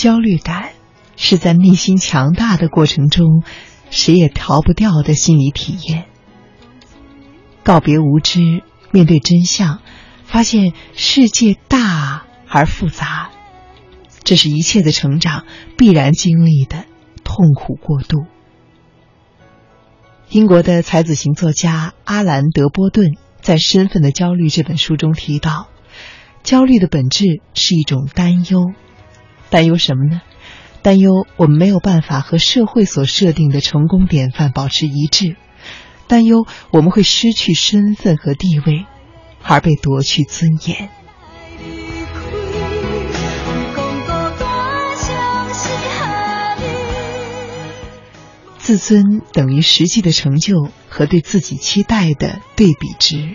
焦虑感是在内心强大的过程中谁也逃不掉的心理体验。告别无知，面对真相，发现世界大而复杂，这是一切的成长必然经历的痛苦过渡。英国的才子型作家阿兰·德波顿在《身份的焦虑》这本书中提到，焦虑的本质是一种担忧。担忧什么呢？担忧我们没有办法和社会所设定的成功典范保持一致，担忧我们会失去身份和地位，而被夺去尊严。自尊等于实际的成就和对自己期待的对比值，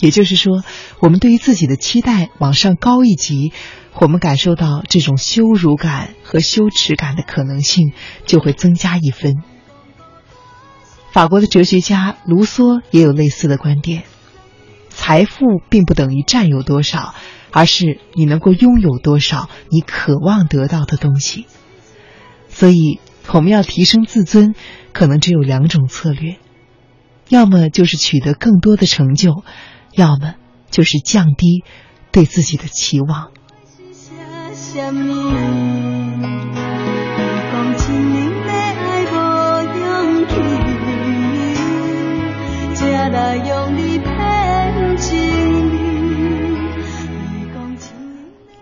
也就是说，我们对于自己的期待往上高一级，我们感受到这种羞辱感和羞耻感的可能性就会增加一分。法国的哲学家卢梭也有类似的观点，财富并不等于占有多少，而是你能够拥有多少你渴望得到的东西。所以我们要提升自尊，可能只有两种策略，要么就是取得更多的成就，要么就是降低对自己的期望。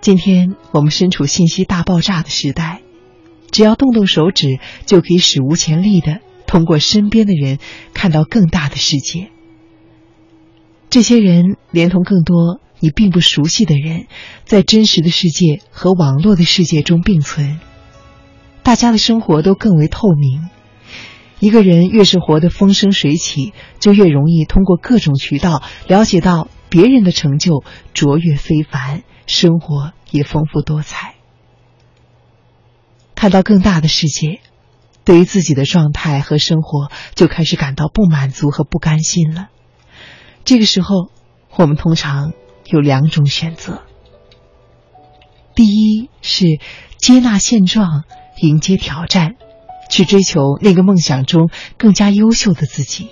今天我们身处信息大爆炸的时代，只要动动手指就可以史无前例的通过身边的人看到更大的世界。这些人连同更多你并不熟悉的人，在真实的世界和网络的世界中并存，大家的生活都更为透明。一个人越是活得风生水起，就越容易通过各种渠道了解到别人的成就卓越非凡，生活也丰富多彩。看到更大的世界，对于自己的状态和生活就开始感到不满足和不甘心了。这个时候我们通常有两种选择，第一是接纳现状，迎接挑战，去追求那个梦想中更加优秀的自己。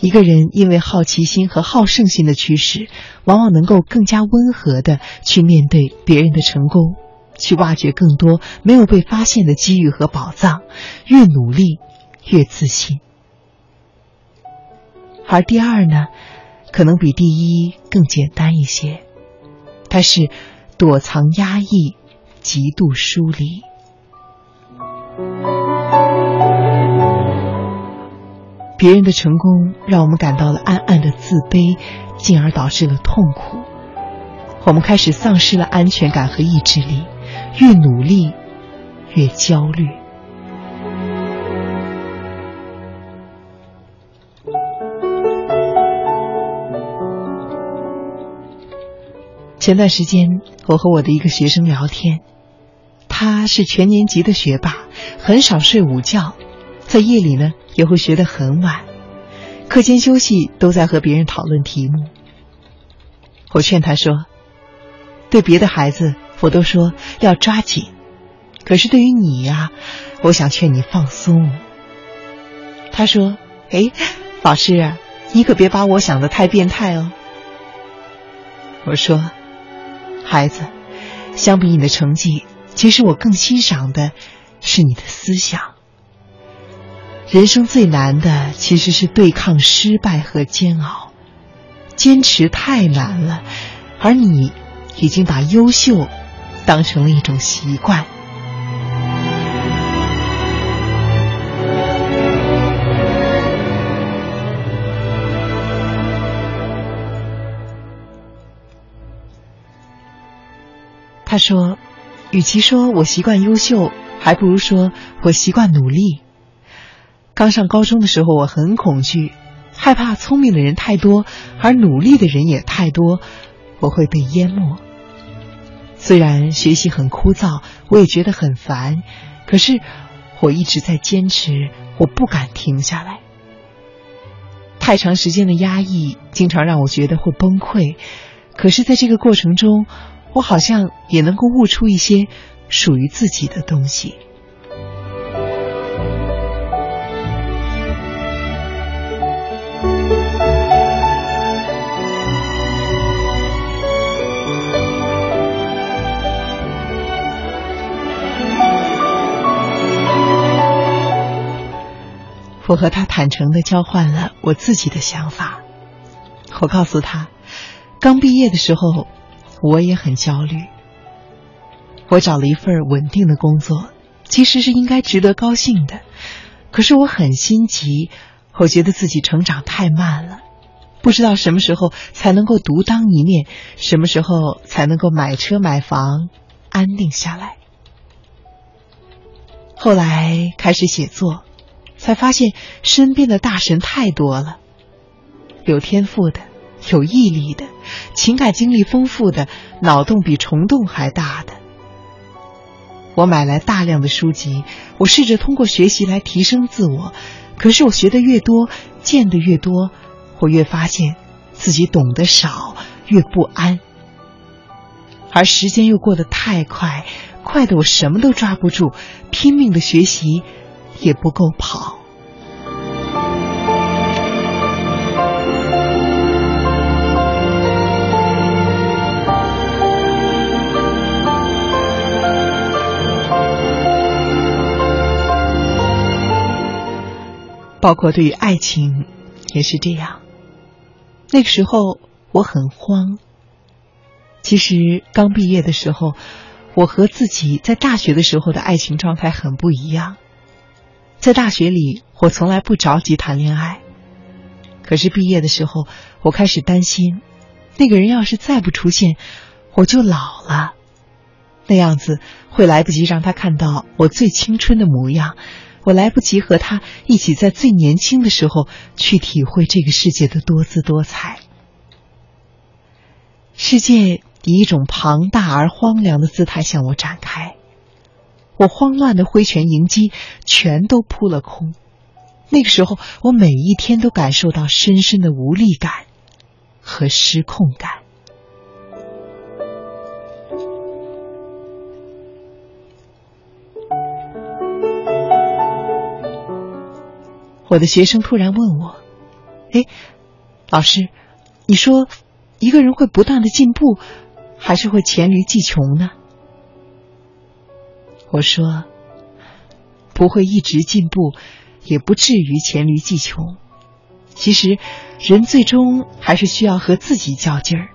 一个人因为好奇心和好胜心的驱使，往往能够更加温和地去面对别人的成功，去挖掘更多没有被发现的机遇和宝藏，越努力越自信。而第二呢，可能比第一更简单一些，它是躲藏压抑，极度疏离。别人的成功让我们感到了暗暗的自卑，进而导致了痛苦。我们开始丧失了安全感和意志力，越努力越焦虑。前段时间我和我的一个学生聊天，他是全年级的学霸，很少睡午觉，在夜里呢也会学得很晚，课间休息都在和别人讨论题目。我劝他说，对别的孩子我都说要抓紧，可是对于你呀，我想劝你放松。他说，老师啊，你可别把我想得太变态哦。我说，孩子，相比你的成绩，其实我更欣赏的是你的思想。人生最难的其实是对抗失败和煎熬，坚持太难了，而你已经把优秀当成了一种习惯。他说，与其说我习惯优秀，还不如说我习惯努力。刚上高中的时候我很恐惧，害怕聪明的人太多，而努力的人也太多，我会被淹没。虽然学习很枯燥，我也觉得很烦，可是我一直在坚持，我不敢停下来。太长时间的压抑经常让我觉得会崩溃，可是在这个过程中我好像也能够悟出一些属于自己的东西。我和他坦诚地交换了我自己的想法。我告诉他，刚毕业的时候，我也很焦虑。我找了一份稳定的工作，其实是应该值得高兴的，可是我很心急，我觉得自己成长太慢了，不知道什么时候才能够独当一面，什么时候才能够买车买房，安定下来。后来开始写作，才发现身边的大神太多了，有天赋的，有毅力的，情感经历丰富的，脑洞比虫洞还大的。我买来大量的书籍，我试着通过学习来提升自我，可是我学得越多，见得越多，我越发现自己懂得少，越不安。而时间又过得太快，快得我什么都抓不住，拼命的学习也不够跑。包括对于爱情也是这样。那个时候我很慌。其实刚毕业的时候，我和自己在大学的时候的爱情状态很不一样。在大学里，我从来不着急谈恋爱，可是毕业的时候，我开始担心，那个人要是再不出现，我就老了，那样子会来不及让他看到我最青春的模样，我来不及和他一起在最年轻的时候去体会这个世界的多姿多彩。世界以一种庞大而荒凉的姿态向我展开，我慌乱的挥拳迎击，全都扑了空。那个时候，我每一天都感受到深深的无力感和失控感。我的学生突然问我：老师，你说一个人会不断的进步，还是会黔驴技穷呢？我说，不会一直进步，也不至于黔驴技穷。其实，人最终还是需要和自己较劲儿。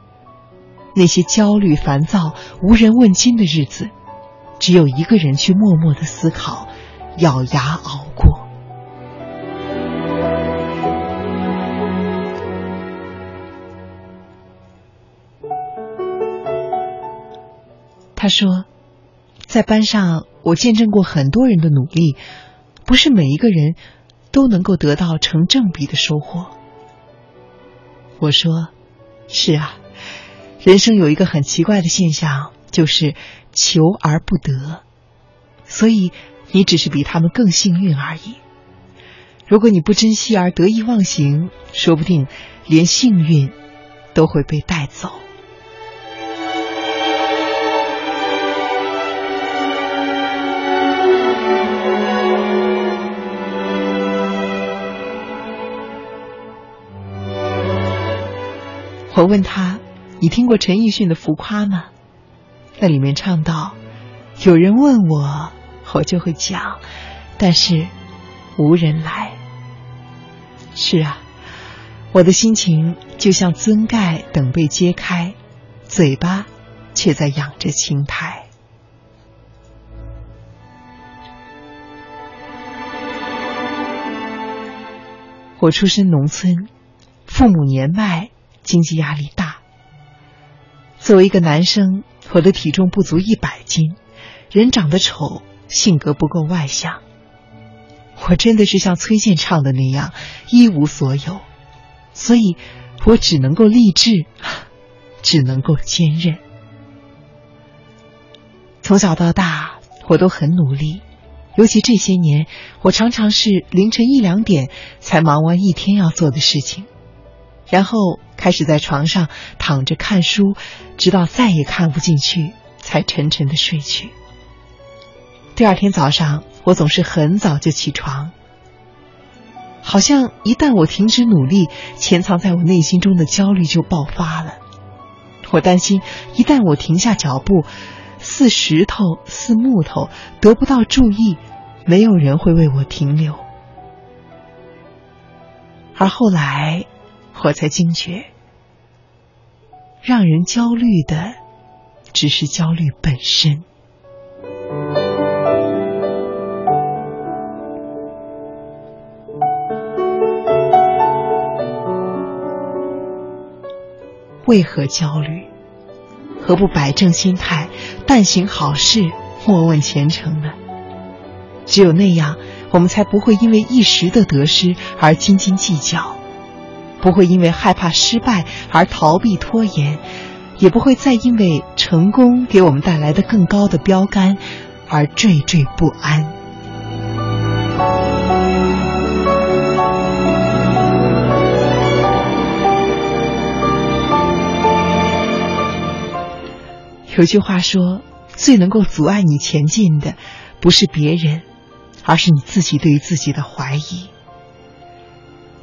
那些焦虑、烦躁、无人问津的日子，只有一个人去默默的思考，咬牙熬过。他说，在班上，我见证过很多人的努力，不是每一个人都能够得到成正比的收获。我说，是啊，人生有一个很奇怪的现象，就是求而不得，所以你只是比他们更幸运而已。如果你不珍惜而得意忘形，说不定连幸运都会被带走。我问他，你听过陈奕迅的浮夸吗？那里面唱到，有人问我，我就会讲，但是无人来。是啊，我的心情就像樽盖等被揭开，嘴巴却在养着青苔。我出身农村，父母年迈，经济压力大。作为一个男生，我的体重不足100斤，人长得丑，性格不够外向。我真的是像崔健唱的那样一无所有，所以我只能够励志，只能够坚韧。从小到大，我都很努力，尤其这些年，我常常是凌晨1-2点才忙完一天要做的事情。然后开始在床上躺着看书，直到再也看不进去，才沉沉地睡去。第二天早上，我总是很早就起床。好像一旦我停止努力，潜藏在我内心中的焦虑就爆发了。我担心，一旦我停下脚步，似石头，似木头，得不到注意，没有人会为我停留。而后来，我才惊觉，让人焦虑的，只是焦虑本身。为何焦虑？何不摆正心态，但行好事，莫问前程呢？只有那样，我们才不会因为一时的得失而斤斤计较，不会因为害怕失败而逃避拖延，也不会再因为成功给我们带来的更高的标杆而惴惴不安。有句话说，最能够阻碍你前进的，不是别人，而是你自己对于自己的怀疑。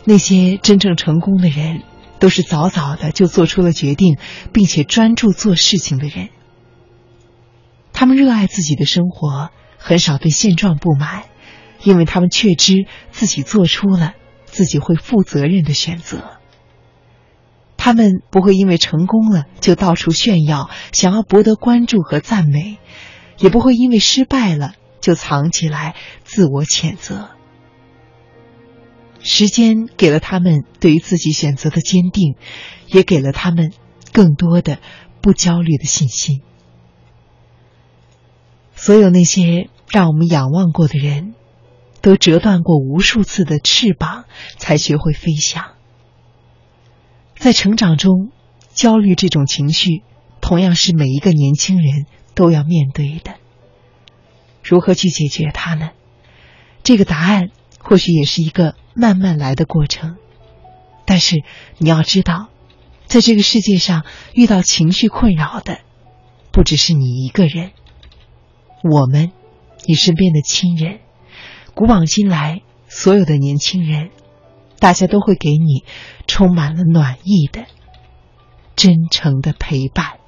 那些真正成功的人，都是早早的就做出了决定，并且专注做事情的人。他们热爱自己的生活，很少对现状不满，因为他们确知自己做出了自己会负责任的选择。他们不会因为成功了就到处炫耀，想要博得关注和赞美，也不会因为失败了就藏起来自我谴责。时间给了他们对于自己选择的坚定，也给了他们更多的不焦虑的信心。所有那些让我们仰望过的人，都折断过无数次的翅膀，才学会飞翔。在成长中，焦虑这种情绪同样是每一个年轻人都要面对的。如何去解决它呢？这个答案或许也是一个慢慢来的过程。但是你要知道，在这个世界上遇到情绪困扰的不只是你一个人，我们，你身边的亲人，古往今来所有的年轻人，大家都会给你充满了暖意的、真诚的陪伴。